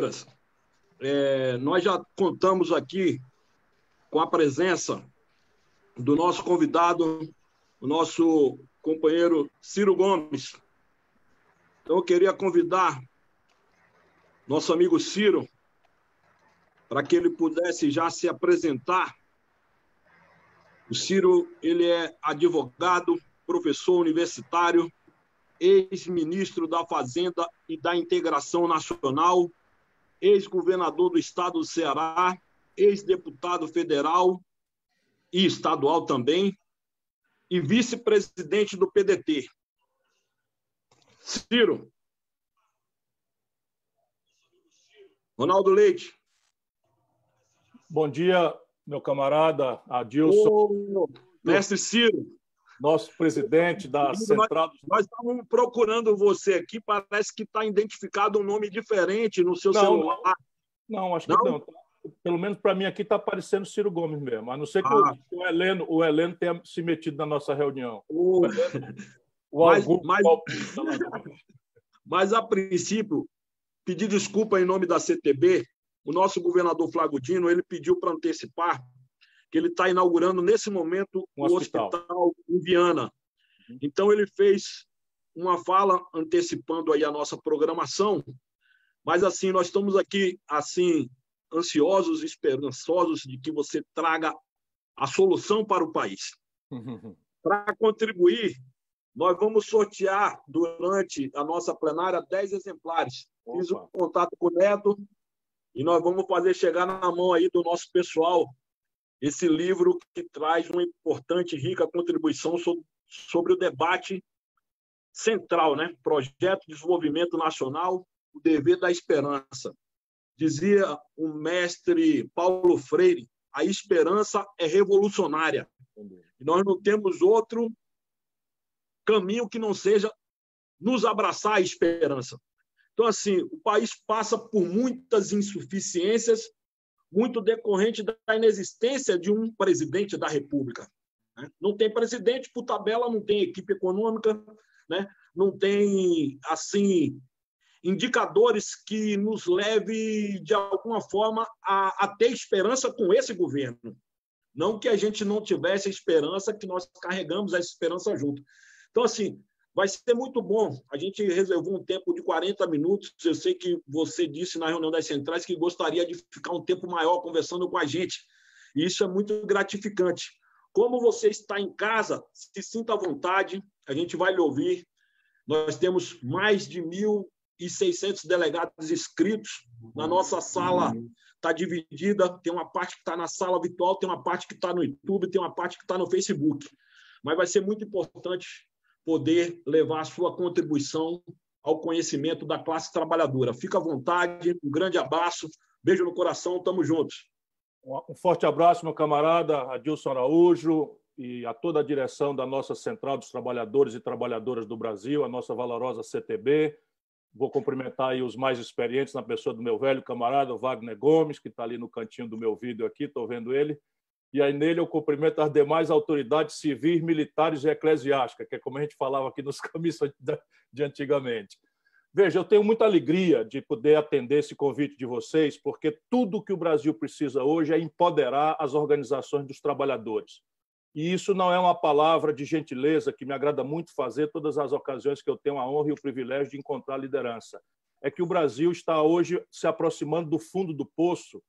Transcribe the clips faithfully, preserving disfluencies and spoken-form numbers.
Palmeiras, é, nós já contamos aqui com a presença do nosso convidado, o nosso companheiro Ciro Gomes. Então, eu queria convidar nosso amigo Ciro para que ele pudesse já se apresentar. O Ciro, ele é advogado, professor universitário, ex-ministro da Fazenda e da Integração Nacional, ex-governador do estado do Ceará, ex-deputado federal e estadual também, e vice-presidente do P D T. Ciro. Ronaldo Leite. Bom dia, meu camarada Adilson. Ô, mestre Ciro. Nosso presidente da Central... Nós, nós estávamos procurando você aqui, parece que está identificado um nome diferente no seu não, celular. Não, não acho não? que não. Pelo menos para mim aqui está aparecendo Ciro Gomes mesmo, a não ser que ah. o, o, Heleno, o Heleno tenha se metido na nossa reunião. O, o, Heleno, o mas, Augusto, mas... Augusto, mas, a princípio, pedir desculpa em nome da C T B, o nosso governador Flávio Dino, ele pediu para antecipar que ele está inaugurando, nesse momento, um o hospital. hospital em Viana. Então, ele fez uma fala antecipando aí a nossa programação, mas, assim, nós estamos aqui, assim, ansiosos, esperançosos de que você traga a solução para o país. Para contribuir, nós vamos sortear, durante a nossa plenária, dez exemplares. Opa. Fiz um contato com o Neto e nós vamos fazer chegar na mão aí do nosso pessoal esse livro que traz uma importante e rica contribuição sobre, sobre o debate central, né? Projeto de Desenvolvimento Nacional, o dever da esperança. Dizia o mestre Paulo Freire, a esperança é revolucionária. E nós não temos outro caminho que não seja nos abraçar à esperança. Então, assim, o país passa por muitas insuficiências, muito decorrente da inexistência de um presidente da República. Né? Não tem presidente, por tabela, não tem equipe econômica, né? Não tem, assim, indicadores que nos leve, de alguma forma, a, a ter esperança com esse governo. Não que a gente não tivesse esperança, que nós carregamos essa esperança junto. Então, assim, vai ser muito bom. A gente reservou um tempo de quarenta minutos. Eu sei que você disse na reunião das centrais que gostaria de ficar um tempo maior conversando com a gente. E isso é muito gratificante. Como você está em casa, se sinta à vontade. A gente vai lhe ouvir. Nós temos mais de mil e seiscentos delegados inscritos. Na nossa sala está dividida. Tem uma parte que está na sala virtual, tem uma parte que está no YouTube, tem uma parte que está no Facebook. Mas vai ser muito importante poder levar a sua contribuição ao conhecimento da classe trabalhadora. Fica à vontade, um grande abraço, beijo no coração, estamos juntos. Um forte abraço, meu camarada Adilson Araújo, e a toda a direção da nossa Central dos Trabalhadores e Trabalhadoras do Brasil, a nossa valorosa C T B. Vou cumprimentar aí os mais experientes, na pessoa do meu velho camarada Wagner Gomes, que está ali no cantinho do meu vídeo aqui, estou vendo ele. E aí, nele, eu cumprimento as demais autoridades civis, militares e eclesiásticas, que é como a gente falava aqui nos comícios de antigamente. Veja, eu tenho muita alegria de poder atender esse convite de vocês, porque tudo que o Brasil precisa hoje é empoderar as organizações dos trabalhadores. E isso não é uma palavra de gentileza que me agrada muito fazer todas as ocasiões que eu tenho a honra e o privilégio de encontrar liderança. É que o Brasil está hoje se aproximando do fundo do poço,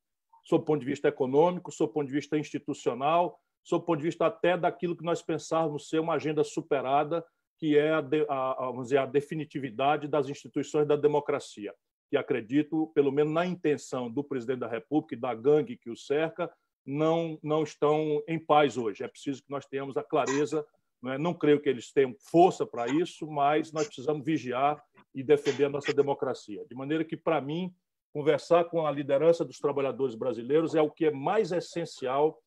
sob o ponto de vista econômico, sob o ponto de vista institucional, sob o ponto de vista até daquilo que nós pensávamos ser uma agenda superada, que é a, de, a, vamos dizer, a definitividade das instituições da democracia, que acredito, pelo menos na intenção do presidente da República e da gangue que o cerca, não, não estão em paz hoje. É preciso que nós tenhamos a clareza, não é? Não creio que eles tenham força para isso, mas nós precisamos vigiar e defender a nossa democracia. De maneira que, para mim, conversar com a liderança dos trabalhadores brasileiros é o que é mais essencial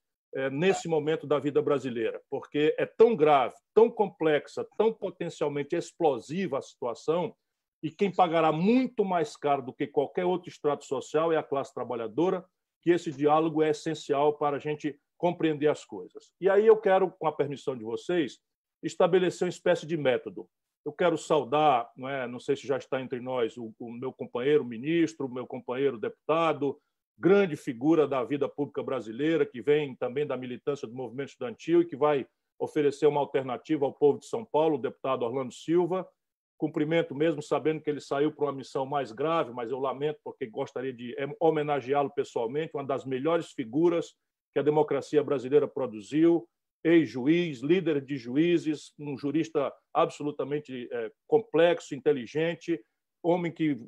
nesse momento da vida brasileira, porque é tão grave, tão complexa, tão potencialmente explosiva a situação, e quem pagará muito mais caro do que qualquer outro extrato social é a classe trabalhadora, que esse diálogo é essencial para a gente compreender as coisas. E aí eu quero, com a permissão de vocês, estabelecer uma espécie de método. Eu quero saudar, não é, não sei se já está entre nós, o, o meu companheiro ministro, o meu companheiro deputado, grande figura da vida pública brasileira, que vem também da militância do movimento estudantil e que vai oferecer uma alternativa ao povo de São Paulo, o deputado Orlando Silva. Cumprimento mesmo, sabendo que ele saiu para uma missão mais grave, mas eu lamento porque gostaria de homenageá-lo pessoalmente, uma das melhores figuras que a democracia brasileira produziu, ex-juiz, líder de juízes, um jurista absolutamente é, complexo, inteligente, homem que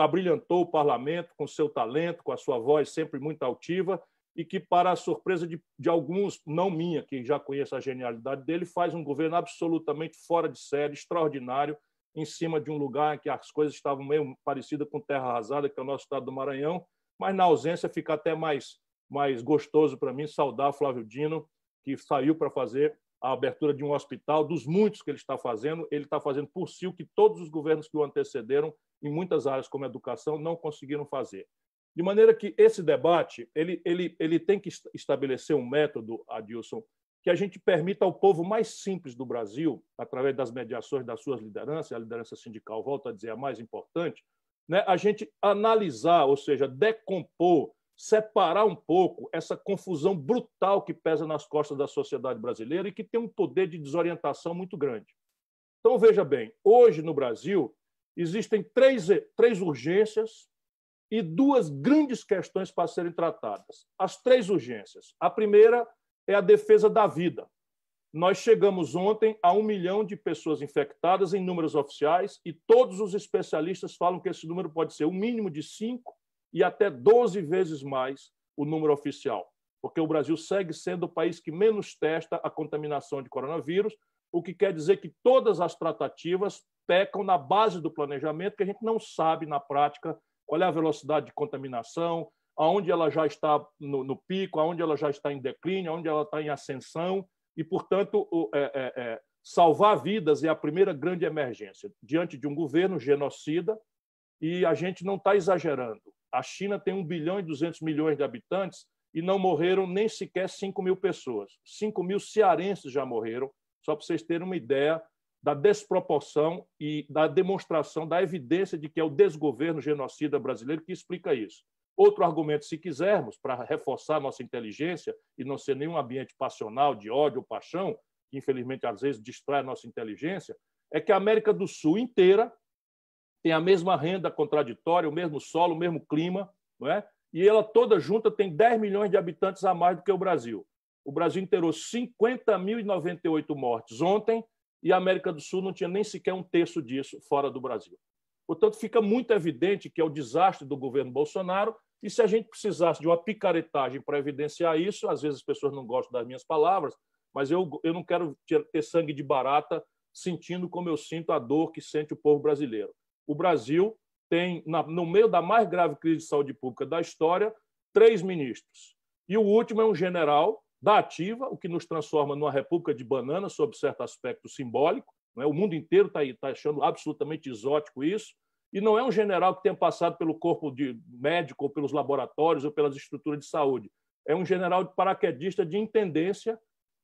abrilhantou o parlamento com seu talento, com a sua voz sempre muito altiva e que, para a surpresa de, de alguns, não minha, que já conheço a genialidade dele, faz um governo absolutamente fora de série, extraordinário, em cima de um lugar em que as coisas estavam meio parecidas com terra arrasada, que é o nosso estado do Maranhão, mas, na ausência, fica até mais, mais gostoso para mim saudar Flávio Dino, que saiu para fazer a abertura de um hospital, dos muitos que ele está fazendo. Ele está fazendo por si o que todos os governos que o antecederam, em muitas áreas como a educação, não conseguiram fazer. De maneira que esse debate ele, ele, ele tem que estabelecer um método, Adilson, que a gente permita ao povo mais simples do Brasil, através das mediações das suas lideranças, a liderança sindical, volto a dizer, a mais importante, né, a gente analisar, ou seja, decompor, separar um pouco essa confusão brutal que pesa nas costas da sociedade brasileira e que tem um poder de desorientação muito grande. Então, veja bem, hoje no Brasil existem três, três urgências e duas grandes questões para serem tratadas. As três urgências. A primeira é a defesa da vida. Nós chegamos ontem a um milhão de pessoas infectadas em números oficiais e todos os especialistas falam que esse número pode ser o mínimo de cinco e até doze vezes mais o número oficial, porque o Brasil segue sendo o país que menos testa a contaminação de coronavírus, o que quer dizer que todas as tratativas pecam na base do planejamento, que a gente não sabe, na prática, qual é a velocidade de contaminação, aonde ela já está no, no pico, aonde ela já está em declínio, aonde ela está em ascensão, e, portanto, o, é, é, é, salvar vidas é a primeira grande emergência, diante de um governo genocida, e a gente não está exagerando. A China tem um bilhão e duzentos milhões de habitantes e não morreram nem sequer cinco mil pessoas. cinco mil cearenses já morreram, só para vocês terem uma ideia da desproporção e da demonstração, da evidência de que é o desgoverno genocida brasileiro que explica isso. Outro argumento, se quisermos, para reforçar nossa inteligência e não ser nenhum ambiente passional de ódio ou paixão, que infelizmente às vezes distrai a nossa inteligência, é que a América do Sul inteira tem a mesma renda contraditória, o mesmo solo, o mesmo clima, não é? E ela toda junta tem dez milhões de habitantes a mais do que o Brasil. O Brasil inteirou cinquenta mil e noventa e oito mortes ontem, e a América do Sul não tinha nem sequer um terço disso fora do Brasil. Portanto, fica muito evidente que é o desastre do governo Bolsonaro, e se a gente precisasse de uma picaretagem para evidenciar isso, às vezes as pessoas não gostam das minhas palavras, mas eu, eu não quero ter sangue de barata sentindo como eu sinto a dor que sente o povo brasileiro. O Brasil tem, na, no meio da mais grave crise de saúde pública da história, três ministros. E o último é um general da ativa, o que nos transforma numa república de bananas, sob certo aspecto simbólico. Não é? O mundo inteiro está tá achando absolutamente exótico isso. E não é um general que tenha passado pelo corpo de médico, ou pelos laboratórios, ou pelas estruturas de saúde. É um general de paraquedista de intendência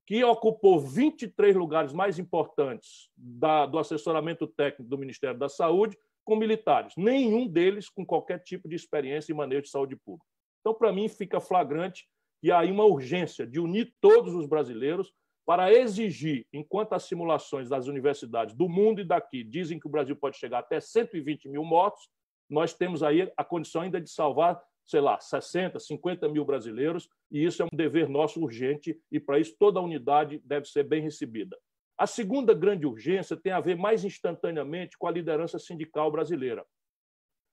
que ocupou vinte e três lugares mais importantes da, do assessoramento técnico do Ministério da Saúde com militares. Nenhum deles com qualquer tipo de experiência em manejo de saúde pública. Então, para mim, fica flagrante e há uma urgência de unir todos os brasileiros para exigir, enquanto as simulações das universidades do mundo e daqui dizem que o Brasil pode chegar até cento e vinte mil mortos, nós temos aí a condição ainda de salvar, sei lá, sessenta, cinquenta mil brasileiros, e isso é um dever nosso urgente, e para isso toda a unidade deve ser bem recebida. A segunda grande urgência tem a ver mais instantaneamente com a liderança sindical brasileira.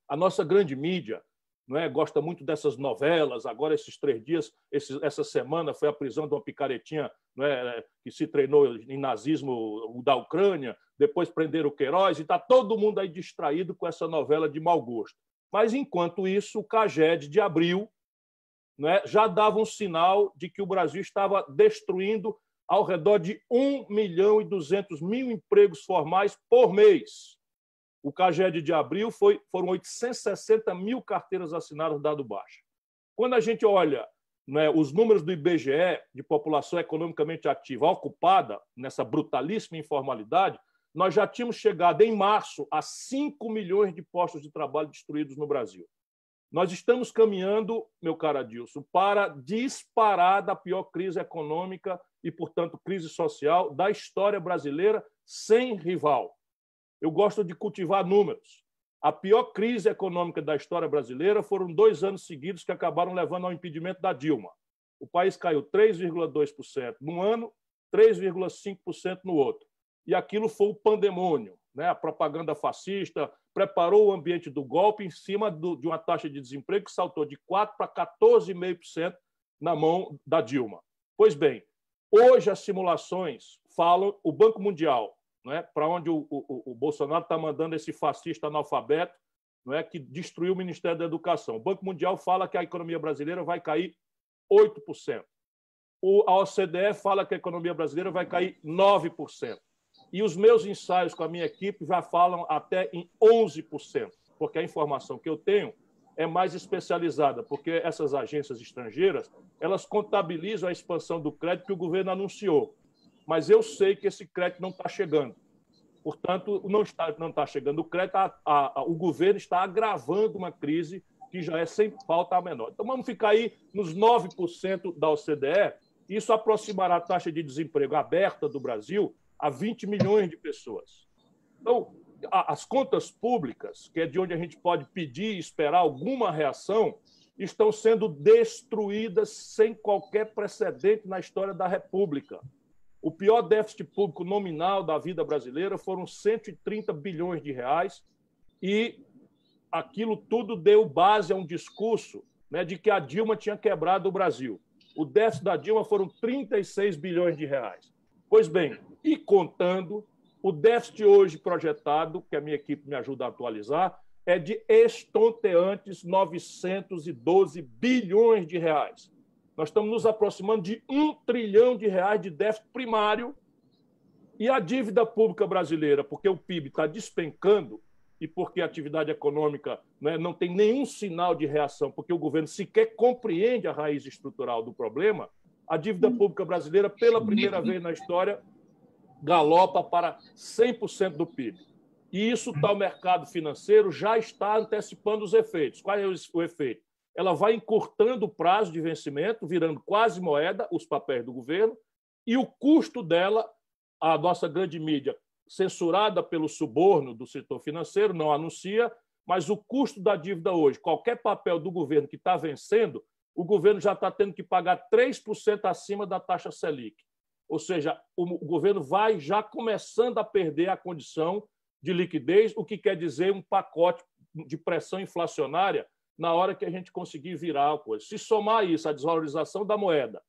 A nossa grande mídia, não é? Gosta muito dessas novelas. Agora, esses três dias, esses, essa semana, foi a prisão de uma picaretinha, não é? Que se treinou em nazismo da Ucrânia, depois prenderam o Queiroz, e está todo mundo aí distraído com essa novela de mau gosto. Mas, enquanto isso, o CAGED de abril, não é? Já dava um sinal de que o Brasil estava destruindo ao redor de um milhão e duzentos mil empregos formais por mês. O CAGED de abril foi, foram oitocentos e sessenta mil carteiras assinadas dado baixa. Quando a gente olha, né, os números do I B G E de população economicamente ativa ocupada nessa brutalíssima informalidade, nós já tínhamos chegado, em março, a cinco milhões de postos de trabalho destruídos no Brasil. Nós estamos caminhando, meu caro Adilson, para disparar da pior crise econômica e, portanto, crise social da história brasileira sem rival. Eu gosto de cultivar números. A pior crise econômica da história brasileira foram dois anos seguidos que acabaram levando ao impedimento da Dilma. O país caiu três vírgula dois por cento num ano, três vírgula cinco por cento no outro. E aquilo foi o pandemônio, né? A propaganda fascista preparou o ambiente do golpe em cima do, de uma taxa de desemprego que saltou de quatro por cento para quatorze vírgula cinco por cento na mão da Dilma. Pois bem, hoje as simulações falam, o Banco Mundial, né, para onde o, o, o Bolsonaro está mandando esse fascista analfabeto, né, que destruiu o Ministério da Educação. O Banco Mundial fala que a economia brasileira vai cair oito por cento. O, a O C D E fala que a economia brasileira vai cair nove por cento. E os meus ensaios com a minha equipe já falam até em onze por cento, porque a informação que eu tenho é mais especializada, porque essas agências estrangeiras elas contabilizam a expansão do crédito que o governo anunciou. Mas eu sei que esse crédito não está chegando. Portanto, não está, não está chegando o crédito, a, a, a, o governo está agravando uma crise que já é sem falta a menor. Então, vamos ficar aí nos nove por cento da O C D E, isso aproximará a taxa de desemprego aberta do Brasil a vinte milhões de pessoas. Então, as contas públicas, que é de onde a gente pode pedir e esperar alguma reação, estão sendo destruídas sem qualquer precedente na história da República. O pior déficit público nominal da vida brasileira foram cento e trinta bilhões de reais e aquilo tudo deu base a um discurso, né, de que a Dilma tinha quebrado o Brasil. O déficit da Dilma foram trinta e seis bilhões de reais. Pois bem, e contando, o déficit hoje projetado, que a minha equipe me ajuda a atualizar, é de estonteantes novecentos e doze bilhões de reais. Nós estamos nos aproximando de um trilhão de reais de déficit primário e a dívida pública brasileira, porque o P I B está despencando e porque a atividade econômica, né, não tem nenhum sinal de reação, porque o governo sequer compreende a raiz estrutural do problema, a dívida pública brasileira, pela primeira vez na história, galopa para cem por cento do P I B. E isso tá, o mercado financeiro já está antecipando os efeitos. Qual é o efeito? Ela vai encurtando o prazo de vencimento, virando quase moeda os papéis do governo, e o custo dela, a nossa grande mídia, censurada pelo suborno do setor financeiro, não anuncia, mas o custo da dívida hoje, qualquer papel do governo que está vencendo, o governo já está tendo que pagar três por cento acima da taxa Selic. Ou seja, o governo vai já começando a perder a condição de liquidez, o que quer dizer um pacote de pressão inflacionária na hora que a gente conseguir virar a coisa. Se somar isso, a desvalorização da moeda,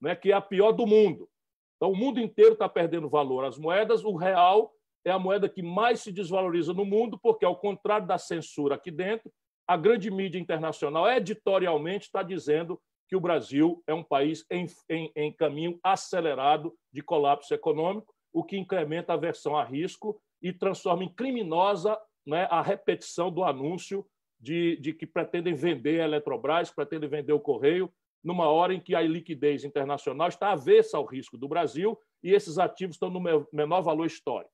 né, que é a pior do mundo. Então, o mundo inteiro está perdendo valor. As moedas, o real é a moeda que mais se desvaloriza no mundo, porque, ao contrário da censura aqui dentro, a grande mídia internacional, editorialmente, está dizendo que o Brasil é um país em, em, em caminho acelerado de colapso econômico, o que incrementa a aversão a risco e transforma em criminosa, né, a repetição do anúncio de, de que pretendem vender a Eletrobras, pretendem vender o Correio, numa hora em que a liquidez internacional está avessa ao risco do Brasil e esses ativos estão no menor valor histórico.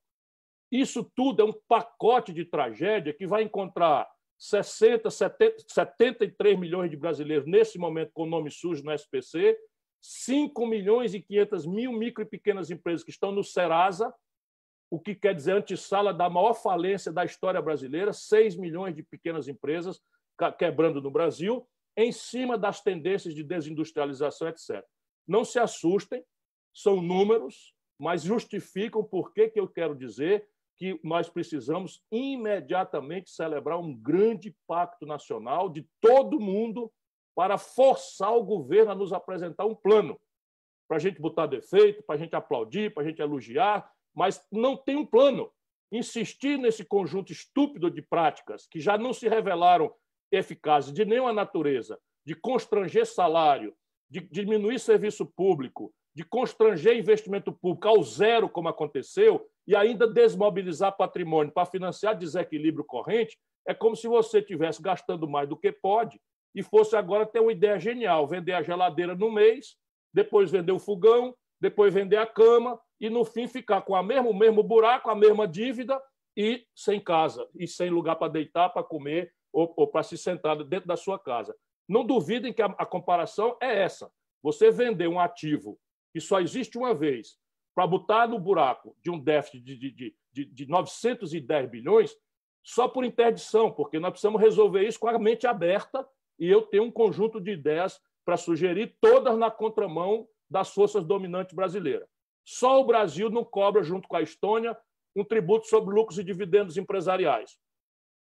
Isso tudo é um pacote de tragédia que vai encontrar sessenta, setenta, setenta e três milhões de brasileiros, nesse momento, com nome sujo no S P C, cinco milhões e quinhentos mil micro e pequenas empresas que estão no Serasa, o que quer dizer antessala da maior falência da história brasileira, seis milhões de pequenas empresas quebrando no Brasil, em cima das tendências de desindustrialização, etcétera. Não se assustem, são números, mas justificam por que que eu quero dizer que nós precisamos imediatamente celebrar um grande pacto nacional de todo mundo para forçar o governo a nos apresentar um plano, para a gente botar defeito, para a gente aplaudir, para a gente elogiar, mas não tem um plano. Insistir nesse conjunto estúpido de práticas que já não se revelaram eficazes de nenhuma natureza, de constranger salário, de diminuir serviço público, de constranger investimento público ao zero, como aconteceu, e ainda desmobilizar patrimônio para financiar desequilíbrio corrente, é como se você estivesse gastando mais do que pode e fosse agora ter uma ideia genial, vender a geladeira no mês, depois vender o fogão, depois vender a cama e, no fim, ficar com a mesma, o mesmo buraco, a mesma dívida e sem casa, e sem lugar para deitar, para comer ou, ou para se sentar dentro da sua casa. Não duvidem que a, a comparação é essa. Você vender um ativo que só existe uma vez para botar no buraco de um déficit de, de, de, de novecentos e dez bilhões, só por interdição, porque nós precisamos resolver isso com a mente aberta, e eu tenho um conjunto de ideias para sugerir, todas na contramão das forças dominantes brasileiras. Só o Brasil não cobra, junto com a Estônia, um tributo sobre lucros e dividendos empresariais.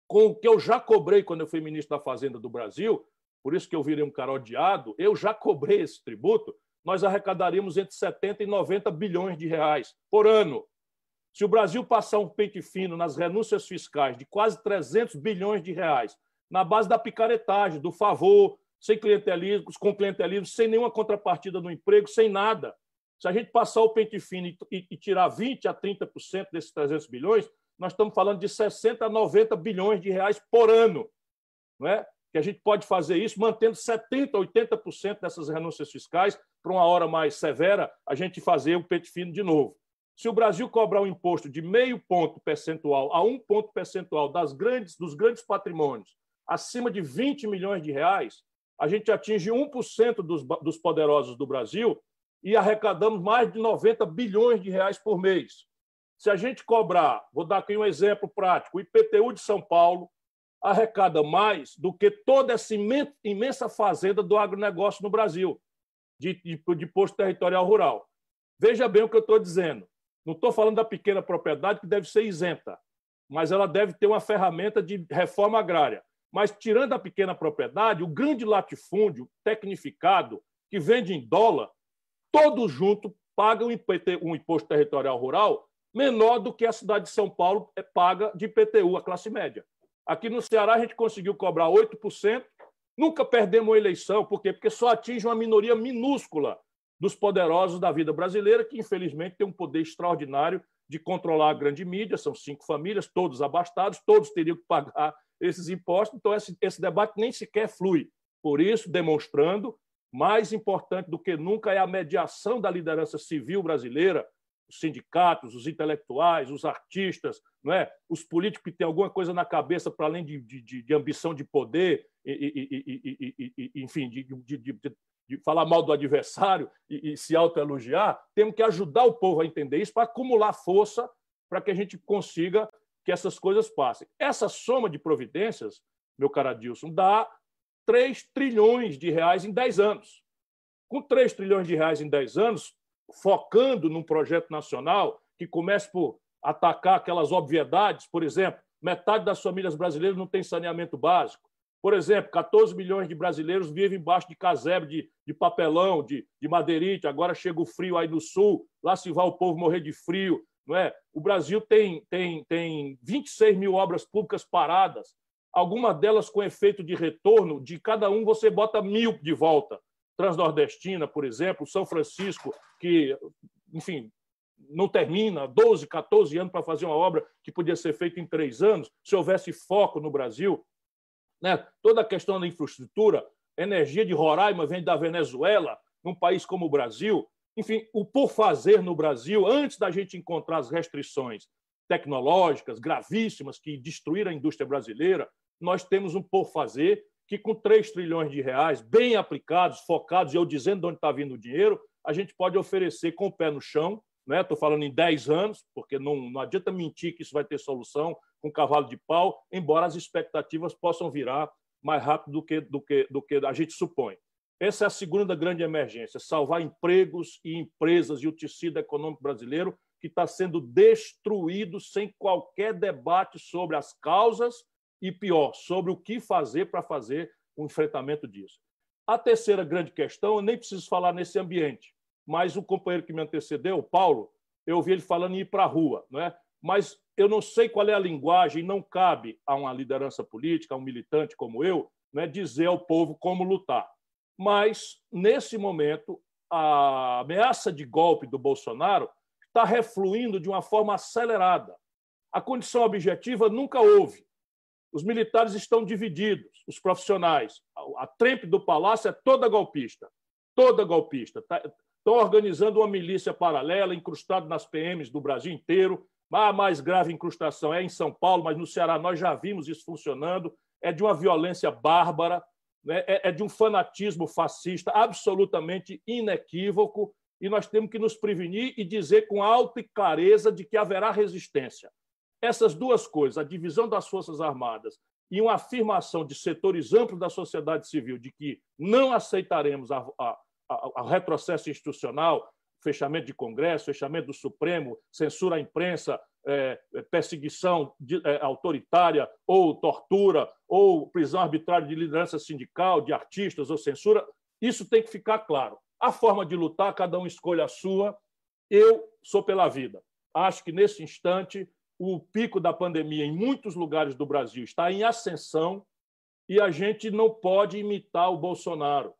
Com o que eu já cobrei quando eu fui ministro da Fazenda do Brasil, por isso que eu virei um cara odiado, eu já cobrei esse tributo, nós arrecadaríamos entre setenta e noventa bilhões de reais por ano. Se o Brasil passar um pente fino nas renúncias fiscais de quase trezentos bilhões de reais, na base da picaretagem, do favor, sem clientelismo, com clientelismo, sem nenhuma contrapartida no emprego, sem nada. Se a gente passar o pente fino e, e tirar vinte a trinta por cento desses trezentos bilhões, nós estamos falando de sessenta a noventa bilhões de reais por ano, não é? Que a gente pode fazer isso mantendo setenta, oitenta por cento dessas renúncias fiscais, para uma hora mais severa, a gente fazer o pente fino de novo. Se o Brasil cobrar um imposto de meio ponto percentual a um ponto percentual das grandes, dos grandes patrimônios, acima de vinte milhões de reais, a gente atinge um por cento dos, dos poderosos do Brasil e arrecadamos mais de noventa bilhões de reais por mês. Se a gente cobrar, vou dar aqui um exemplo prático, o I P T U de São Paulo arrecada mais do que toda essa imensa fazenda do agronegócio no Brasil, de, de, de posto territorial rural. Veja bem o que eu estou dizendo. Não estou falando da pequena propriedade, que deve ser isenta, mas ela deve ter uma ferramenta de reforma agrária. Mas, tirando a pequena propriedade, o grande latifúndio tecnificado, que vende em dólar, todos juntos pagam um imposto territorial rural menor do que a cidade de São Paulo paga de I P T U, a classe média. Aqui no Ceará, a gente conseguiu cobrar oito por cento, nunca perdemos a eleição. Por quê? Porque só atinge uma minoria minúscula dos poderosos da vida brasileira, que, infelizmente, tem um poder extraordinário de controlar a grande mídia. São cinco famílias, todos abastados, todos teriam que pagar esses impostos. Então, esse, esse debate nem sequer flui. Por isso, demonstrando, mais importante do que nunca é a mediação da liderança civil brasileira, os sindicatos, os intelectuais, os artistas, não é? Os políticos que têm alguma coisa na cabeça para além de, de, de ambição de poder, e, e, e, e, enfim, de, de, de, de falar mal do adversário e, e se autoelogiar. Temos que ajudar o povo a entender isso para acumular força para que a gente consiga que essas coisas passem. Essa soma de providências, meu cara Dilson, dá três trilhões de reais em dez anos. Com três trilhões de reais em dez anos, focando num projeto nacional que comece por atacar aquelas obviedades, por exemplo, metade das famílias brasileiras não tem saneamento básico. Por exemplo, quatorze milhões de brasileiros vivem embaixo de casebre, de, de papelão, de, de madeirite. Agora chega o frio aí no sul, lá se vai o povo morrer de frio, não é? O Brasil tem, tem, tem vinte e seis mil obras públicas paradas, algumas delas com efeito de retorno, de cada um você bota mil de volta. Transnordestina, por exemplo, São Francisco, que, enfim, não termina, doze, quatorze anos para fazer uma obra que podia ser feita em três anos, se houvesse foco no Brasil. Né? Toda a questão da infraestrutura, energia de Roraima vem da Venezuela, num país como o Brasil. Enfim, o por fazer no Brasil, antes da gente encontrar as restrições tecnológicas gravíssimas que destruíram a indústria brasileira, nós temos um por fazer que, com três trilhões de reais, bem aplicados, focados, e eu dizendo de onde está vindo o dinheiro, a gente pode oferecer com o pé no chão, né? Estou falando em dez anos, porque não, não adianta mentir que isso vai ter solução com cavalo de pau, embora as expectativas possam virar mais rápido do que, do que, do que a gente supõe. Essa é a segunda grande emergência, salvar empregos e empresas e o tecido econômico brasileiro, que está sendo destruído sem qualquer debate sobre as causas e, pior, sobre o que fazer para fazer o enfrentamento disso. A terceira grande questão, eu nem preciso falar nesse ambiente, mas o companheiro que me antecedeu, o Paulo, eu ouvi ele falando em ir para a rua, não é? Mas eu não sei qual é a linguagem, não cabe a uma liderança política, a um militante como eu, não é, dizer ao povo como lutar. Mas, nesse momento, a ameaça de golpe do Bolsonaro está refluindo de uma forma acelerada. A condição objetiva nunca houve. Os militares estão divididos, os profissionais. A trempe do palácio é toda golpista, toda golpista. Estão organizando uma milícia paralela, incrustada nas P Ms do Brasil inteiro. A mais grave incrustação é em São Paulo, mas no Ceará nós já vimos isso funcionando. É de uma violência bárbara, né? É de um fanatismo fascista absolutamente inequívoco, e nós temos que nos prevenir e dizer com alta clareza de que haverá resistência. Essas duas coisas, a divisão das Forças Armadas e uma afirmação de setores amplos da sociedade civil de que não aceitaremos a, a, a, a retrocesso institucional, fechamento de Congresso, fechamento do Supremo, censura à imprensa, é, perseguição de, é, autoritária ou tortura, ou prisão arbitrária de liderança sindical, de artistas ou censura, isso tem que ficar claro. A forma de lutar, cada um escolhe a sua. Eu sou pela vida. Acho que, nesse instante, o pico da pandemia em muitos lugares do Brasil está em ascensão e a gente não pode imitar o Bolsonaro,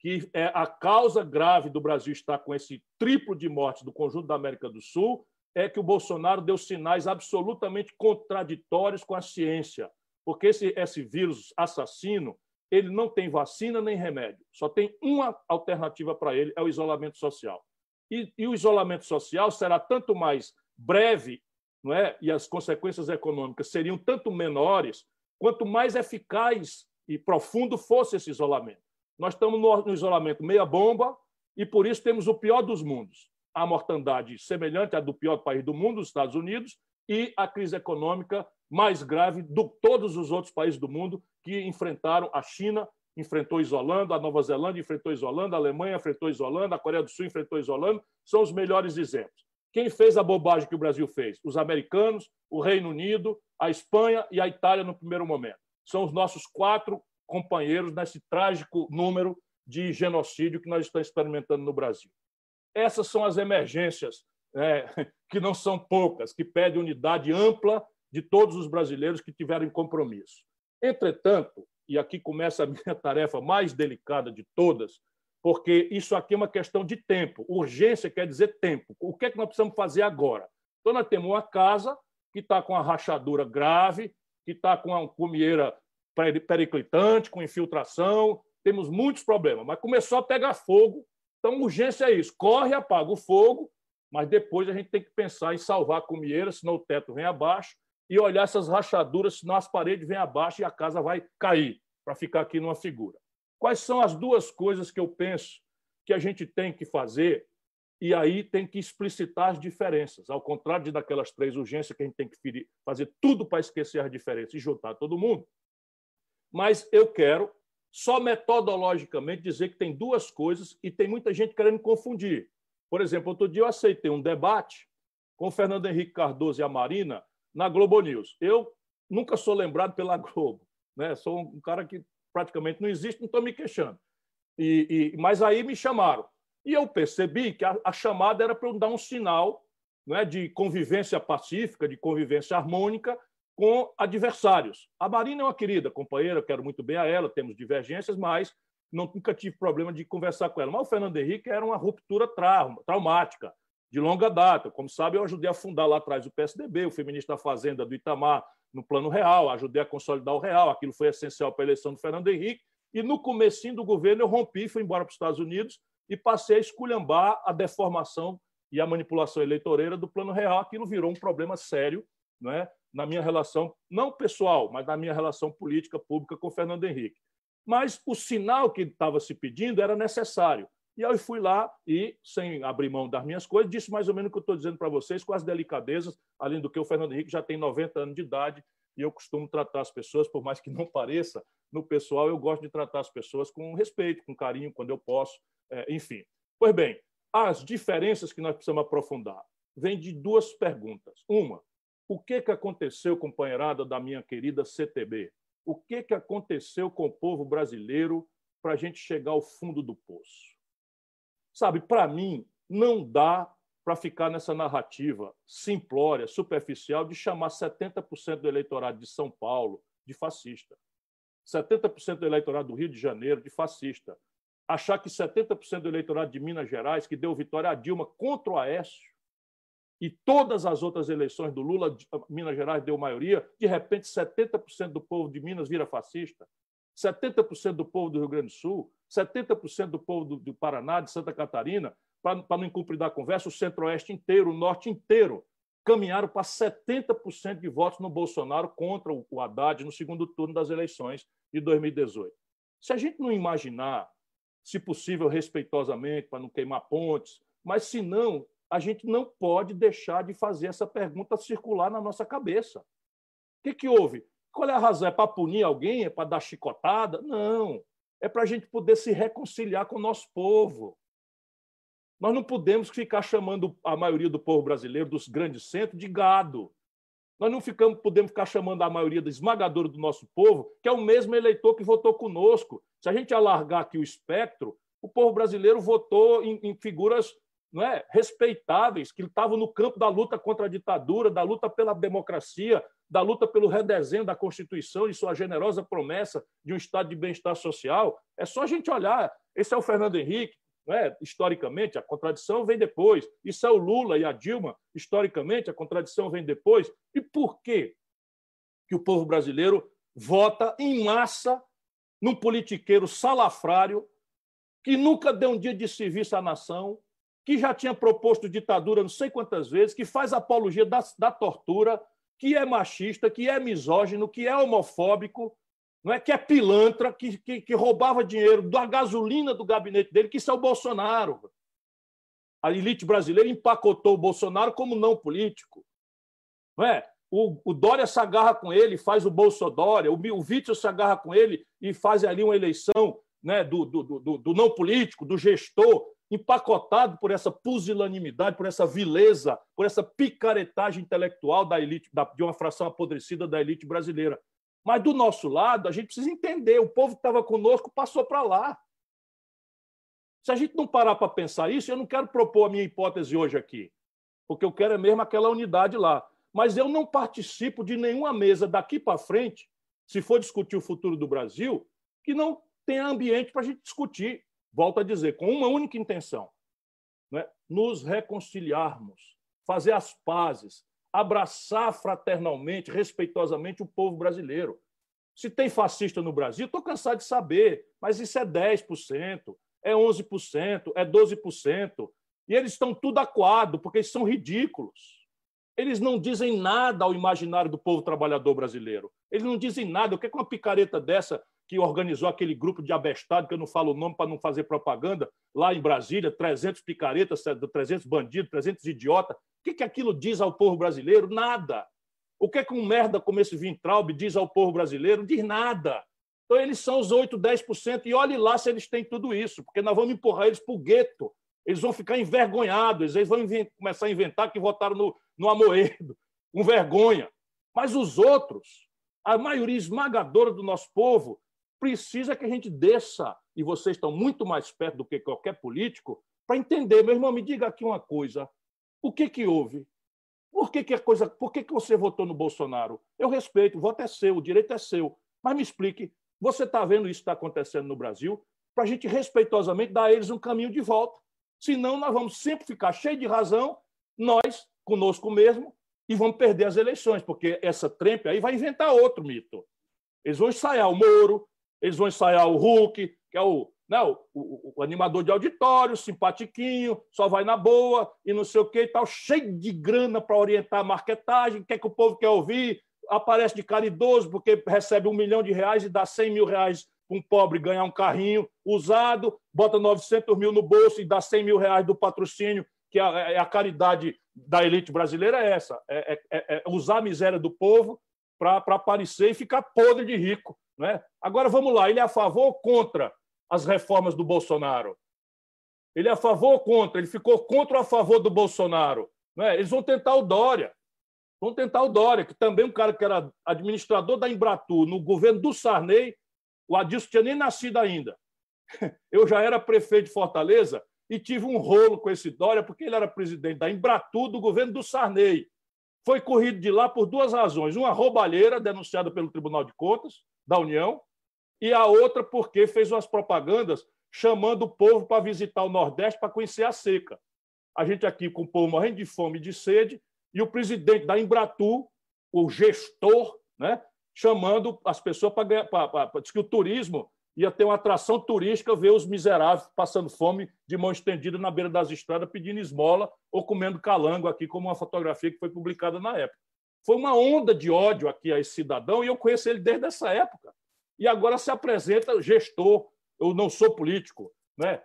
que é a causa grave do Brasil estar com esse triplo de mortes do conjunto da América do Sul, é que o Bolsonaro deu sinais absolutamente contraditórios com a ciência, porque esse, esse vírus assassino, ele não tem vacina nem remédio, só tem uma alternativa para ele, é o isolamento social. E, e o isolamento social será tanto mais breve, não é? E as consequências econômicas seriam tanto menores, quanto mais eficaz e profundo fosse esse isolamento. Nós estamos no, no isolamento meia-bomba e, por isso, temos o pior dos mundos. A mortandade semelhante à do pior país do mundo, os Estados Unidos, e a crise econômica mais grave de todos os outros países do mundo que enfrentaram. A China enfrentou isolando, a Nova Zelândia enfrentou isolando, a Alemanha enfrentou isolando, a Coreia do Sul enfrentou isolando. São os melhores exemplos. Quem fez a bobagem que o Brasil fez? Os americanos, o Reino Unido, a Espanha e a Itália no primeiro momento. São os nossos quatro companheiros nesse trágico número de genocídio que nós estamos experimentando no Brasil. Essas são as emergências, né, que não são poucas, que pedem unidade ampla de todos os brasileiros que tiverem compromisso. Entretanto, e aqui começa a minha tarefa mais delicada de todas, porque isso aqui é uma questão de tempo. Urgência quer dizer tempo. O que é que nós precisamos fazer agora? Então, nós temos uma casa que está com a rachadura grave, que está com a cumieira periclitante, com infiltração. Temos muitos problemas, mas começou a pegar fogo. Então, urgência é isso. Corre, apaga o fogo, mas depois a gente tem que pensar em salvar a cumieira, senão o teto vem abaixo, e olhar essas rachaduras, senão as paredes vêm abaixo e a casa vai cair, para ficar aqui numa figura. Quais são as duas coisas que eu penso que a gente tem que fazer? E aí tem que explicitar as diferenças. Ao contrário de daquelas três urgências que a gente tem que ferir, fazer tudo para esquecer as diferenças e juntar todo mundo. Mas eu quero só metodologicamente dizer que tem duas coisas e tem muita gente querendo confundir. Por exemplo, outro dia eu aceitei um debate com o Fernando Henrique Cardoso e a Marina na Globo News. Eu nunca sou lembrado pela Globo, né? Sou um cara que praticamente não existe, não estou me queixando. E, e, mas aí me chamaram. E eu percebi que a, a chamada era para eu dar um sinal, não é, de convivência pacífica, de convivência harmônica com adversários. A Marina é uma querida companheira, eu quero muito bem a ela, temos divergências, mas não, nunca tive problema de conversar com ela. Mas o Fernando Henrique era uma ruptura trauma, traumática, de longa data. Como sabe, eu ajudei a fundar lá atrás o P S D B, eu fui ministro da Fazenda do Itamar, no Plano Real, ajudei a consolidar o Real, aquilo foi essencial para a eleição do Fernando Henrique, e no comecinho do governo eu rompi, fui embora para os Estados Unidos e passei a esculhambar a deformação e a manipulação eleitoreira do Plano Real. Aquilo virou um problema sério, não é, na minha relação, não pessoal, mas na minha relação política pública com o Fernando Henrique. Mas o sinal que ele estava se pedindo era necessário. E eu fui lá e, sem abrir mão das minhas coisas, disse mais ou menos o que eu estou dizendo para vocês, com as delicadezas, além do que o Fernando Henrique já tem noventa anos de idade e eu costumo tratar as pessoas, por mais que não pareça, no pessoal eu gosto de tratar as pessoas com respeito, com carinho, quando eu posso, é, enfim. Pois bem, as diferenças que nós precisamos aprofundar vêm de duas perguntas. Uma, o que, que aconteceu, companheirada da minha querida C T B? O que, que aconteceu com o povo brasileiro para a gente chegar ao fundo do poço? Sabe, para mim, não dá para ficar nessa narrativa simplória, superficial, de chamar setenta por cento do eleitorado de São Paulo de fascista, setenta por cento do eleitorado do Rio de Janeiro de fascista, achar que setenta por cento do eleitorado de Minas Gerais, que deu vitória a Dilma contra o Aécio, e todas as outras eleições do Lula, Minas Gerais deu maioria, de repente setenta por cento do povo de Minas vira fascista, setenta por cento do povo do Rio Grande do Sul, setenta por cento do povo do, do Paraná, de Santa Catarina, para não incumpridar a conversa, o centro-oeste inteiro, o norte inteiro, caminharam para setenta por cento de votos no Bolsonaro contra o Haddad no segundo turno das eleições de dois mil e dezoito. Se a gente não imaginar, se possível respeitosamente, para não queimar pontes, mas se não, a gente não pode deixar de fazer essa pergunta circular na nossa cabeça. O que, que houve? Qual é a razão? É para punir alguém? É para dar chicotada? Não. É para a gente poder se reconciliar com o nosso povo. Nós não podemos ficar chamando a maioria do povo brasileiro, dos grandes centros, de gado. Nós não ficamos, podemos ficar chamando a maioria esmagadora do nosso povo, que é o mesmo eleitor que votou conosco. Se a gente alargar aqui o espectro, o povo brasileiro votou em, em figuras, não é, respeitáveis, que estavam no campo da luta contra a ditadura, da luta pela democracia, da luta pelo redesenho da Constituição e sua generosa promessa de um Estado de bem-estar social. É só a gente olhar. Esse é o Fernando Henrique, não é? Historicamente, a contradição vem depois. Isso é o Lula e a Dilma, historicamente, a contradição vem depois. E por quê que o povo brasileiro vota em massa num politiqueiro salafrário que nunca deu um dia de serviço à nação, que já tinha proposto ditadura não sei quantas vezes, que faz apologia da, da tortura, que é machista, que é misógino, que é homofóbico, não é? Que é pilantra, que, que, que roubava dinheiro da gasolina do gabinete dele, que isso é o Bolsonaro. A elite brasileira empacotou o Bolsonaro como não político. Não é? O, o Dória se agarra com ele, faz o Bolsodória, o, o Vítor se agarra com ele e faz ali uma eleição, né, do, do, do, do não político, do gestor, empacotado por essa pusilanimidade, por essa vileza, por essa picaretagem intelectual da elite, da, de uma fração apodrecida da elite brasileira. Mas, do nosso lado, a gente precisa entender. O povo que estava conosco passou para lá. Se a gente não parar para pensar isso, eu não quero propor a minha hipótese hoje aqui, porque eu quero é mesmo aquela unidade lá. Mas eu não participo de nenhuma mesa daqui para frente, se for discutir o futuro do Brasil, que não tenha ambiente para a gente discutir, volto a dizer, com uma única intenção, né? Nos reconciliarmos, fazer as pazes, abraçar fraternalmente, respeitosamente o povo brasileiro. Se tem fascista no Brasil, estou cansado de saber, mas isso é dez por cento, é onze por cento, é doze por cento, e eles estão tudo acuado, porque eles são ridículos. Eles não dizem nada ao imaginário do povo trabalhador brasileiro. Eles não dizem nada. O que é que uma picareta dessa que organizou aquele grupo de abestado, que eu não falo o nome para não fazer propaganda, lá em Brasília, trezentos picaretas, trezentos bandidos, trezentos idiotas, o que, que aquilo diz ao povo brasileiro? Nada. O que, que um merda como esse Weintraub diz ao povo brasileiro? Diz nada. Então, eles são os oito por cento, dez por cento, e olhe lá se eles têm tudo isso, porque nós vamos empurrar eles para o gueto. Eles vão ficar envergonhados, eles vão começar a inventar que votaram no, no Amoedo, com vergonha. Mas os outros, a maioria esmagadora do nosso povo, precisa que a gente desça, e vocês estão muito mais perto do que qualquer político, para entender. Meu irmão, me diga aqui uma coisa. O que, que houve? Por que, que a coisa? Por que, que você votou no Bolsonaro? Eu respeito, o voto é seu, o direito é seu. Mas me explique, você está vendo isso que está acontecendo no Brasil para a gente respeitosamente dar a eles um caminho de volta. Senão nós vamos sempre ficar cheios de razão, nós, conosco mesmo, e vamos perder as eleições, porque essa trempe aí vai inventar outro mito. Eles vão ensaiar o Moro, eles vão ensaiar o Hulk, que é o... Não, o, o animador de auditório, simpatiquinho, só vai na boa e não sei o que e tal, cheio de grana para orientar a marketagem, o que é que o povo quer ouvir, aparece de caridoso porque recebe um milhão de reais e dá cem mil reais para um pobre ganhar um carrinho usado, bota novecentos mil no bolso e dá cem mil reais do patrocínio, que é a, a caridade da elite brasileira é essa, é, é, é usar a miséria do povo para aparecer e ficar podre de rico, né? Agora, vamos lá, ele é a favor ou contra as reformas do Bolsonaro? Ele é a favor ou contra? Ele ficou contra ou a favor do Bolsonaro? Não é? Eles vão tentar o Dória. Vão tentar o Dória, que também é um cara que era administrador da Embratu, no governo do Sarney, o Adilson tinha nem nascido ainda. Eu já era prefeito de Fortaleza e tive um rolo com esse Dória, porque ele era presidente da Embratu do governo do Sarney. Foi corrido de lá por duas razões. Uma roubalheira, denunciada pelo Tribunal de Contas da União, e a outra porque fez umas propagandas chamando o povo para visitar o Nordeste para conhecer a seca. A gente aqui com o povo morrendo de fome e de sede, e o presidente da Embratu, o gestor, né, chamando as pessoas para... para, para, para diz que o turismo ia ter uma atração turística ver os miseráveis passando fome de mão estendida na beira das estradas, pedindo esmola ou comendo calango aqui, como uma fotografia que foi publicada na época. Foi uma onda de ódio aqui a esse cidadão e eu conheço ele desde essa época. E agora se apresenta gestor, eu não sou político, né?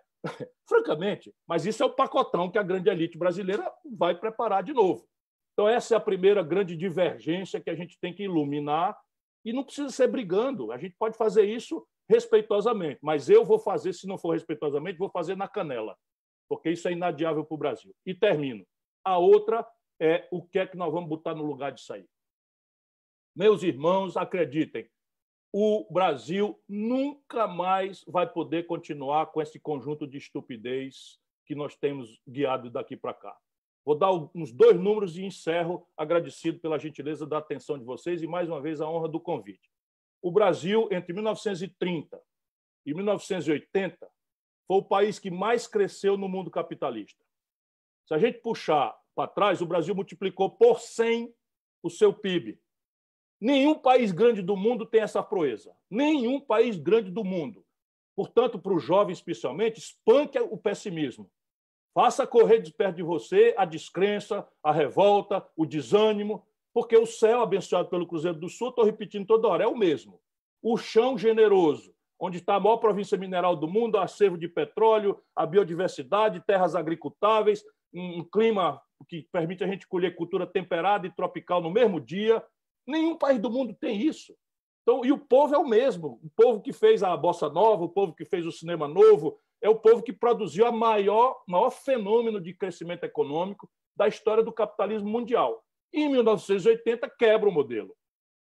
Francamente, mas isso é o pacotão que a grande elite brasileira vai preparar de novo. Então, essa é a primeira grande divergência que a gente tem que iluminar e não precisa ser brigando, a gente pode fazer isso respeitosamente, mas eu vou fazer, se não for respeitosamente, vou fazer na canela, porque isso é inadiável para o Brasil. E termino. A outra é o que é que nós vamos botar no lugar disso aí. Meus irmãos, acreditem, o Brasil nunca mais vai poder continuar com esse conjunto de estupidez que nós temos guiado daqui para cá. Vou dar uns dois números e encerro, agradecido pela gentileza da atenção de vocês e, mais uma vez, a honra do convite. O Brasil, entre mil novecentos e trinta e mil novecentos e oitenta, foi o país que mais cresceu no mundo capitalista. Se a gente puxar para trás, o Brasil multiplicou por cem o seu P I B. Nenhum país grande do mundo tem essa proeza. Nenhum país grande do mundo. Portanto, para os jovens, especialmente, espanque o pessimismo. Faça correr de perto de você a descrença, a revolta, o desânimo, porque o céu abençoado pelo Cruzeiro do Sul, estou repetindo toda hora, é o mesmo. O chão generoso, onde está a maior província mineral do mundo, acervo de petróleo, a biodiversidade, terras agricultáveis, um clima que permite a gente colher cultura temperada e tropical no mesmo dia. Nenhum país do mundo tem isso. Então, e o povo é o mesmo. O povo que fez a Bossa Nova, o povo que fez o Cinema Novo, é o povo que produziu o maior, maior fenômeno de crescimento econômico da história do capitalismo mundial. E, em mil novecentos e oitenta, quebra o modelo.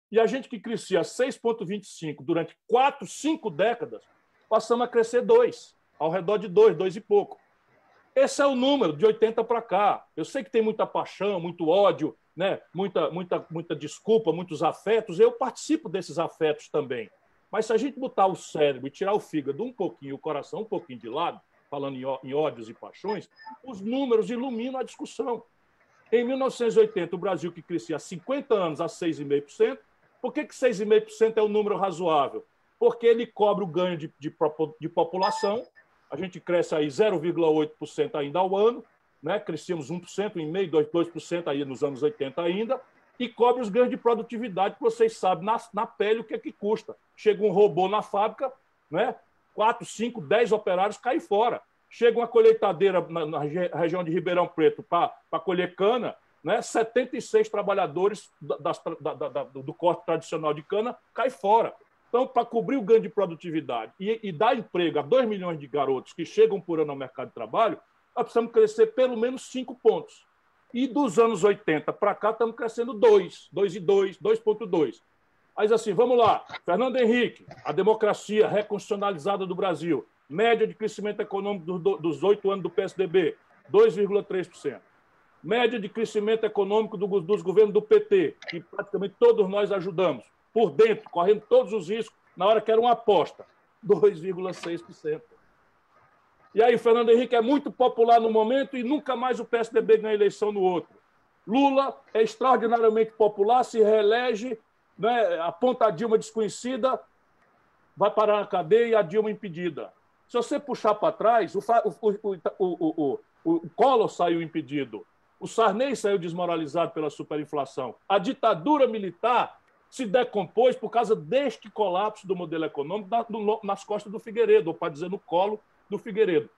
E a gente que crescia seis vírgula vinte e cinco durante quatro, cinco décadas, passamos a crescer dois, ao redor de dois, dois e pouco. Esse é o número de oitenta para cá. Eu sei que tem muita paixão, muito ódio, né? muita, muita, muita desculpa, muitos afetos. Eu participo desses afetos também. Mas se a gente botar o cérebro e tirar o fígado um pouquinho, o coração um pouquinho de lado, falando em ódios e paixões, os números iluminam a discussão. Em mil novecentos e oitenta, o Brasil que crescia há cinquenta anos a seis vírgula cinco por cento. Por que que seis vírgula cinco por cento é um número razoável? Porque ele cobre o ganho de, de, de população. A gente cresce aí zero vírgula oito por cento ainda ao ano, né? Crescemos um por cento, um vírgula cinco por cento, dois por cento aí nos anos oitenta ainda. E cobre os ganhos de produtividade, que vocês sabem na, na pele o que é que custa. Chega um robô na fábrica, né? quatro, cinco, dez operários caem fora. Chega uma colheitadeira na, na região de Ribeirão Preto para colher cana, né? setenta e seis trabalhadores das, da, da, da, do corte tradicional de cana caem fora. Então, para cobrir o ganho de produtividade e, e dar emprego a dois milhões de garotos que chegam por ano ao mercado de trabalho, nós precisamos crescer pelo menos cinco pontos. E dos anos oitenta para cá, estamos crescendo dois, dois e dois, dois vírgula dois. Mas assim, vamos lá. Fernando Henrique, a democracia reconstitucionalizada do Brasil, média de crescimento econômico dos oito anos do P S D B, dois vírgula três por cento. Média de crescimento econômico dos governos do P T, que praticamente todos nós ajudamos, por dentro, correndo todos os riscos, na hora que era uma aposta, dois vírgula seis por cento. E aí, Fernando Henrique é muito popular no momento e nunca mais o P S D B ganha eleição no outro. Lula é extraordinariamente popular, se reelege, né, aponta a Dilma desconhecida, vai parar na cadeia e a Dilma impedida. Se você puxar para trás, o, o, o, o, o Collor saiu impedido, o Sarney saiu desmoralizado pela superinflação, a ditadura militar se decompôs por causa deste colapso do modelo econômico nas costas do Figueiredo, ou, para dizer, no colo do Figueiredo.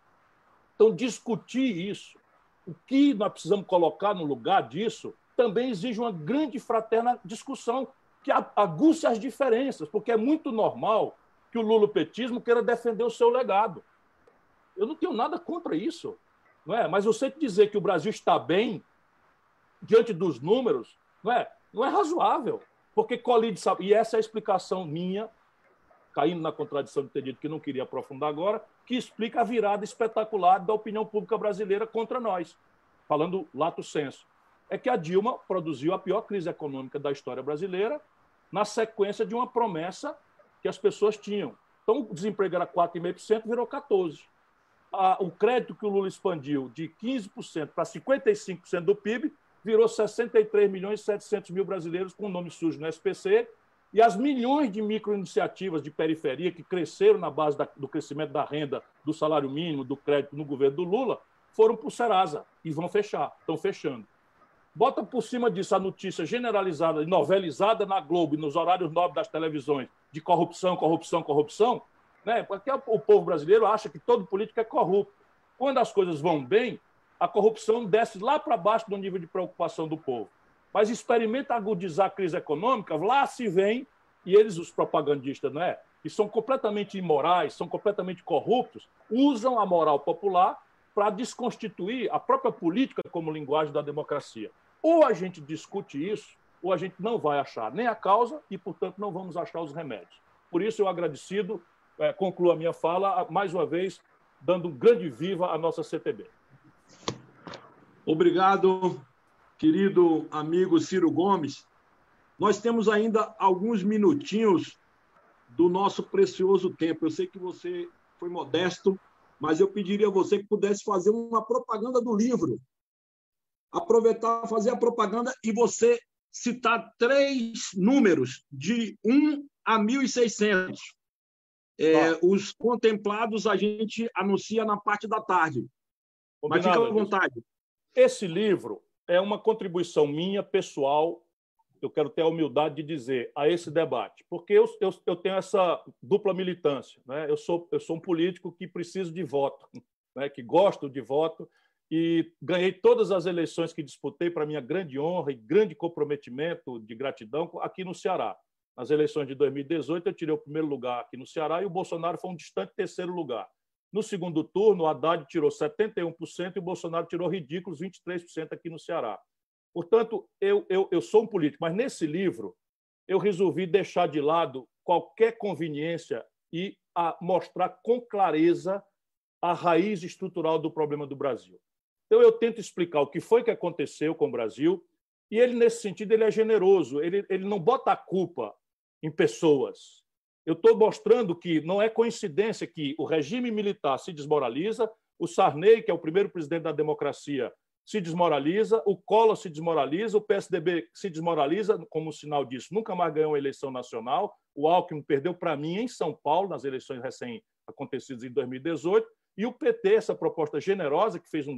Então, discutir isso, o que nós precisamos colocar no lugar disso, também exige uma grande fraterna discussão que aguça as diferenças, porque é muito normal que o lulopetismo queira defender o seu legado. Eu não tenho nada contra isso, não é? Mas eu sei dizer que o Brasil está bem diante dos números, não é? Não é razoável, porque colide, sabe? E essa é a explicação minha, caindo na contradição de ter dito que não queria aprofundar agora, que explica a virada espetacular da opinião pública brasileira contra nós, falando lato sensu. É que a Dilma produziu a pior crise econômica da história brasileira na sequência de uma promessa que as pessoas tinham. Então, o desemprego era quatro vírgula cinco por cento, virou quatorze por cento. O crédito que o Lula expandiu de quinze por cento para cinquenta e cinco por cento do P I B virou sessenta e três milhões e setecentos mil brasileiros com nome sujo no S P C, E as milhões de microiniciativas de periferia que cresceram na base da, do crescimento da renda, do salário mínimo, do crédito no governo do Lula, foram para o Serasa e vão fechar, estão fechando. Bota por cima disso a notícia generalizada e novelizada na Globo e nos horários nobres das televisões de corrupção, corrupção, corrupção, né? Porque o povo brasileiro acha que todo político é corrupto. Quando as coisas vão bem, a corrupção desce lá para baixo do nível de preocupação do povo. Mas experimenta agudizar a crise econômica, lá se vem, e eles, os propagandistas, né, que são completamente imorais, são completamente corruptos, usam a moral popular para desconstituir a própria política como linguagem da democracia. Ou a gente discute isso, ou a gente não vai achar nem a causa e, portanto, não vamos achar os remédios. Por isso, eu agradecido, concluo a minha fala, mais uma vez, dando um grande viva à nossa C T B. Obrigado, querido amigo Ciro Gomes. Nós temos ainda alguns minutinhos do nosso precioso tempo. Eu sei que você foi modesto, mas eu pediria a você que pudesse fazer uma propaganda do livro. Aproveitar, fazer a propaganda e você citar três números, de um a mil e seiscentos. É, os contemplados a gente anuncia na parte da tarde. Mas fica à vontade. Esse livro é uma contribuição minha, pessoal, eu quero ter a humildade de dizer, a esse debate, porque eu, eu, eu tenho essa dupla militância, né? Eu sou, eu sou um político que preciso de voto, né? Que gosto de voto, e ganhei todas as eleições que disputei para minha grande honra e grande comprometimento de gratidão aqui no Ceará. Nas eleições de dois mil e dezoito, eu tirei o primeiro lugar aqui no Ceará e o Bolsonaro foi um distante terceiro lugar. No segundo turno, o Haddad tirou setenta e um por cento e o Bolsonaro tirou ridículos vinte e três por cento aqui no Ceará. Portanto, eu, eu, eu sou um político, mas nesse livro eu resolvi deixar de lado qualquer conveniência e a mostrar com clareza a raiz estrutural do problema do Brasil. Então, eu tento explicar o que foi que aconteceu com o Brasil e ele, nesse sentido, ele é generoso, ele, ele não bota a culpa em pessoas. Eu estou mostrando que não é coincidência que o regime militar se desmoraliza, o Sarney, que é o primeiro presidente da democracia, se desmoraliza, o Collor se desmoraliza, o P S D B se desmoraliza, como sinal disso, nunca mais ganhou uma eleição nacional, o Alckmin perdeu para mim em São Paulo, nas eleições recém-acontecidas em dois mil e dezoito, e o P T, essa proposta generosa, que fez um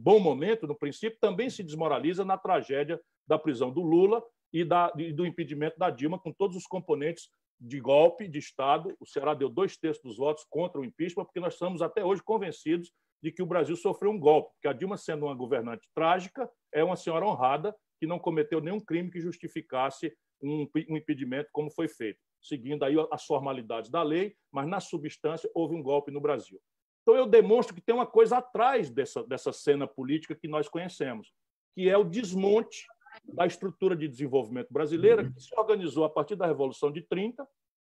bom momento no princípio, também se desmoraliza na tragédia da prisão do Lula e, da, e do impedimento da Dilma, com todos os componentes de golpe de Estado. O Ceará deu dois terços dos votos contra o impeachment, porque nós estamos até hoje convencidos de que o Brasil sofreu um golpe, porque a Dilma, sendo uma governante trágica, é uma senhora honrada que não cometeu nenhum crime que justificasse um impedimento como foi feito, seguindo aí as formalidades da lei, mas, na substância, houve um golpe no Brasil. Então, eu demonstro que tem uma coisa atrás dessa, dessa cena política que nós conhecemos, que é o desmonte da estrutura de desenvolvimento brasileira, que se organizou a partir da Revolução de trinta,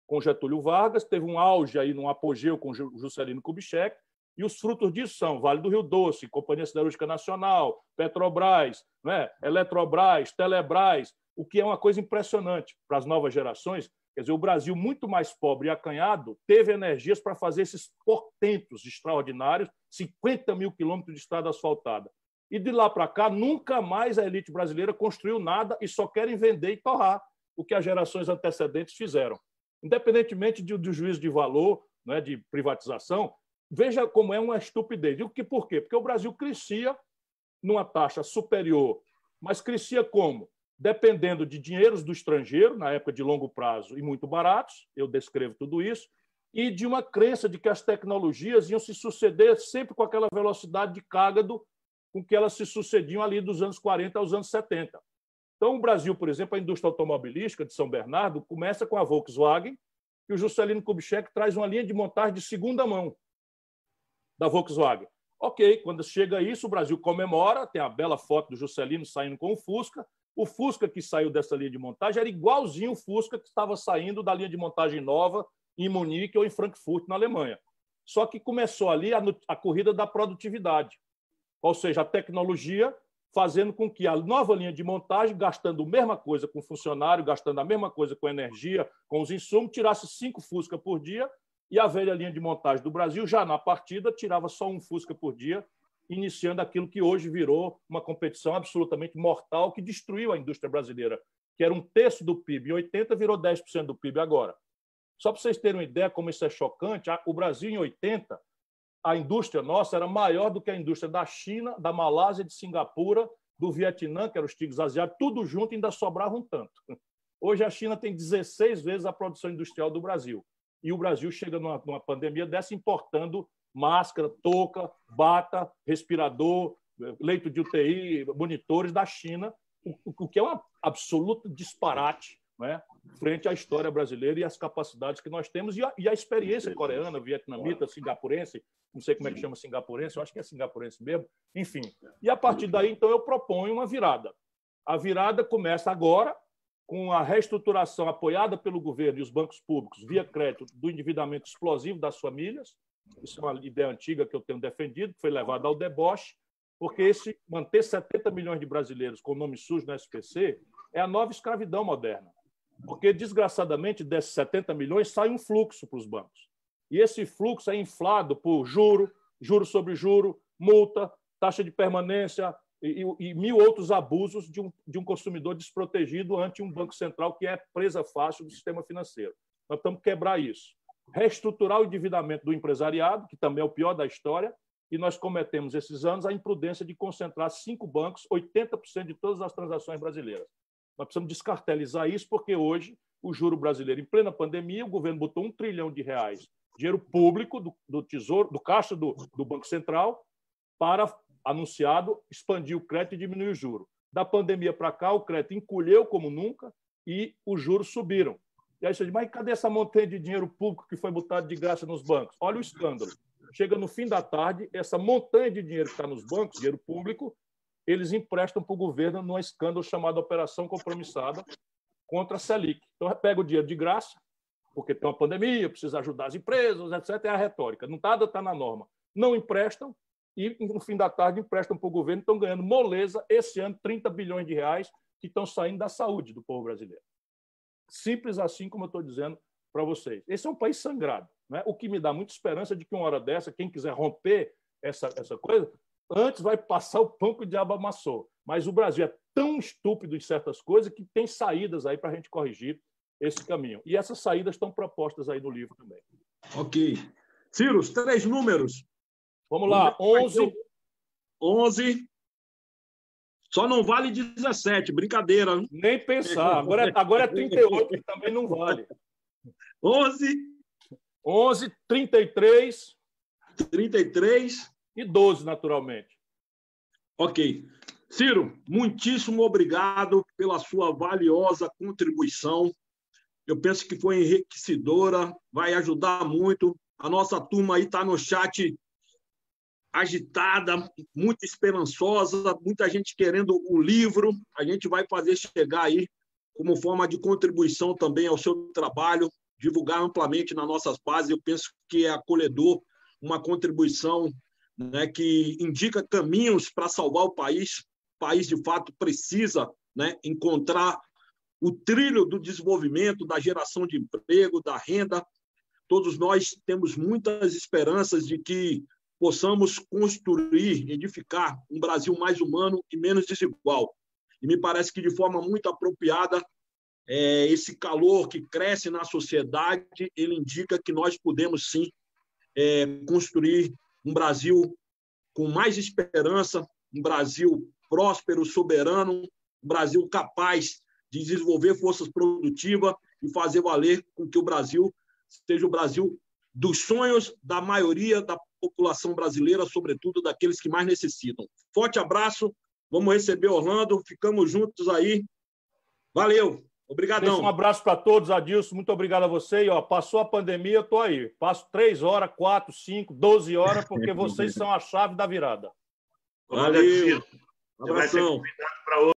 com Getúlio Vargas, teve um auge, aí, um apogeu com Juscelino Kubitschek, e os frutos disso são Vale do Rio Doce, Companhia Siderúrgica Nacional, Petrobras, né, Eletrobras, Telebrás, o que é uma coisa impressionante para as novas gerações. Quer dizer, o Brasil, muito mais pobre e acanhado, teve energias para fazer esses portentos extraordinários, cinquenta mil quilômetros de estrada asfaltada. E de lá para cá, nunca mais a elite brasileira construiu nada e só querem vender e torrar o que as gerações antecedentes fizeram. Independentemente do juízo de valor, né, de privatização, veja como é uma estupidez. Digo que por quê? Porque o Brasil crescia numa taxa superior, mas crescia como? Dependendo de dinheiros do estrangeiro, na época de longo prazo e muito baratos, eu descrevo tudo isso, e de uma crença de que as tecnologias iam se suceder sempre com aquela velocidade de cágado com que elas se sucediam ali dos anos quarenta aos anos setenta. Então, o Brasil, por exemplo, a indústria automobilística de São Bernardo começa com a Volkswagen, e o Juscelino Kubitschek traz uma linha de montagem de segunda mão da Volkswagen. Ok, quando chega isso, o Brasil comemora, tem a bela foto do Juscelino saindo com o Fusca. O Fusca que saiu dessa linha de montagem era igualzinho o Fusca que estava saindo da linha de montagem nova em Munique ou em Frankfurt, na Alemanha. Só que começou ali a, a corrida da produtividade. Ou seja, a tecnologia fazendo com que a nova linha de montagem, gastando a mesma coisa com funcionário, gastando a mesma coisa com energia, com os insumos, tirasse cinco Fusca por dia, e a velha linha de montagem do Brasil, já na partida, tirava só um Fusca por dia, iniciando aquilo que hoje virou uma competição absolutamente mortal que destruiu a indústria brasileira, que era um terço do P I B em oitenta, virou dez por cento do P I B agora. Só para vocês terem uma ideia como isso é chocante, o Brasil em oitenta, a indústria nossa era maior do que a indústria da China, da Malásia, de Singapura, do Vietnã, que eram os tigres asiáticos, tudo junto ainda sobrava um tanto. Hoje a China tem dezesseis vezes a produção industrial do Brasil. E o Brasil chega numa, numa pandemia dessa importando máscara, touca, bata, respirador, leito de U T I, monitores da China, o, o que é um absoluto disparate, né, frente à história brasileira e às capacidades que nós temos e a, e a experiência coreana, vietnamita, singapurense, não sei como é que chama singapurense, eu acho que é singapurense mesmo, enfim. E a partir daí, então, eu proponho uma virada. A virada começa agora, com a reestruturação apoiada pelo governo e os bancos públicos via crédito do endividamento explosivo das famílias. Isso é uma ideia antiga que eu tenho defendido, que foi levada ao deboche, porque esse manter setenta milhões de brasileiros com nome sujo na S P C é a nova escravidão moderna. Porque, desgraçadamente, desses setenta milhões sai um fluxo para os bancos. E esse fluxo é inflado por juro, juro sobre juro, multa, taxa de permanência, E, e mil outros abusos de um, de um consumidor desprotegido ante um Banco Central que é presa fácil do sistema financeiro. Nós temos que quebrar isso. Reestruturar o endividamento do empresariado, que também é o pior da história, e nós cometemos esses anos a imprudência de concentrar cinco bancos, oitenta por cento de todas as transações brasileiras. Nós precisamos descartelizar isso, porque hoje o juro brasileiro, em plena pandemia, o governo botou um trilhão de reais, dinheiro público do, do tesouro, do caixa do, do Banco Central, para... anunciado, expandir o crédito e diminuir o juro. Da pandemia para cá, o crédito encolheu como nunca e os juros subiram. E aí você diz, mas cadê essa montanha de dinheiro público que foi botado de graça nos bancos? Olha o escândalo. Chega no fim da tarde, essa montanha de dinheiro que está nos bancos, dinheiro público, eles emprestam para o governo num escândalo chamado Operação Compromissada contra a Selic. Então, pega o dinheiro de graça, porque tem uma pandemia, precisa ajudar as empresas, etcétera. É a retórica. Nada está na norma. Não emprestam, e, no fim da tarde, emprestam para o governo, estão ganhando moleza, esse ano, trinta bilhões de reais que estão saindo da saúde do povo brasileiro. Simples assim como eu estou dizendo para vocês. Esse é um país sangrado, né? O que me dá muita esperança de que, uma hora dessa, quem quiser romper essa, essa coisa, antes vai passar o pão que o diabo amassou. Mas o Brasil é tão estúpido em certas coisas que tem saídas aí para a gente corrigir esse caminho. E essas saídas estão propostas aí no livro também. Ok. Ciro, os três números. Vamos lá, onze. onze. Só não vale dezessete, brincadeira. Não? Nem pensar. Agora, agora é trinta e oito, que também não vale. onze. onze, trinta e três. trinta e três. E doze, naturalmente. Ok. Ciro, muitíssimo obrigado pela sua valiosa contribuição. Eu penso que foi enriquecedora, vai ajudar muito. A nossa turma aí está no chat agitada, muito esperançosa, muita gente querendo o livro. A gente vai fazer chegar aí como forma de contribuição também ao seu trabalho, divulgar amplamente nas nossas bases. Eu penso que é acolhedor, uma contribuição, né, que indica caminhos para salvar o país. O país, de fato, precisa, né, encontrar o trilho do desenvolvimento, da geração de emprego, da renda. Todos nós temos muitas esperanças de que possamos construir, edificar um Brasil mais humano e menos desigual. E me parece que, de forma muito apropriada, é, esse calor que cresce na sociedade, ele indica que nós podemos, sim, é, construir um Brasil com mais esperança, um Brasil próspero, soberano, um Brasil capaz de desenvolver forças produtivas e fazer valer com que o Brasil seja o Brasil dos sonhos da maioria da população brasileira, sobretudo daqueles que mais necessitam. Forte abraço, vamos receber Orlando, ficamos juntos aí. Valeu, obrigadão. Deixa um abraço para todos, Adilson, muito obrigado a você. E, ó, passou a pandemia, eu estou aí. Passo três horas, quatro, cinco, doze horas, porque vocês são a chave da virada. Valeu. Valeu. Abração.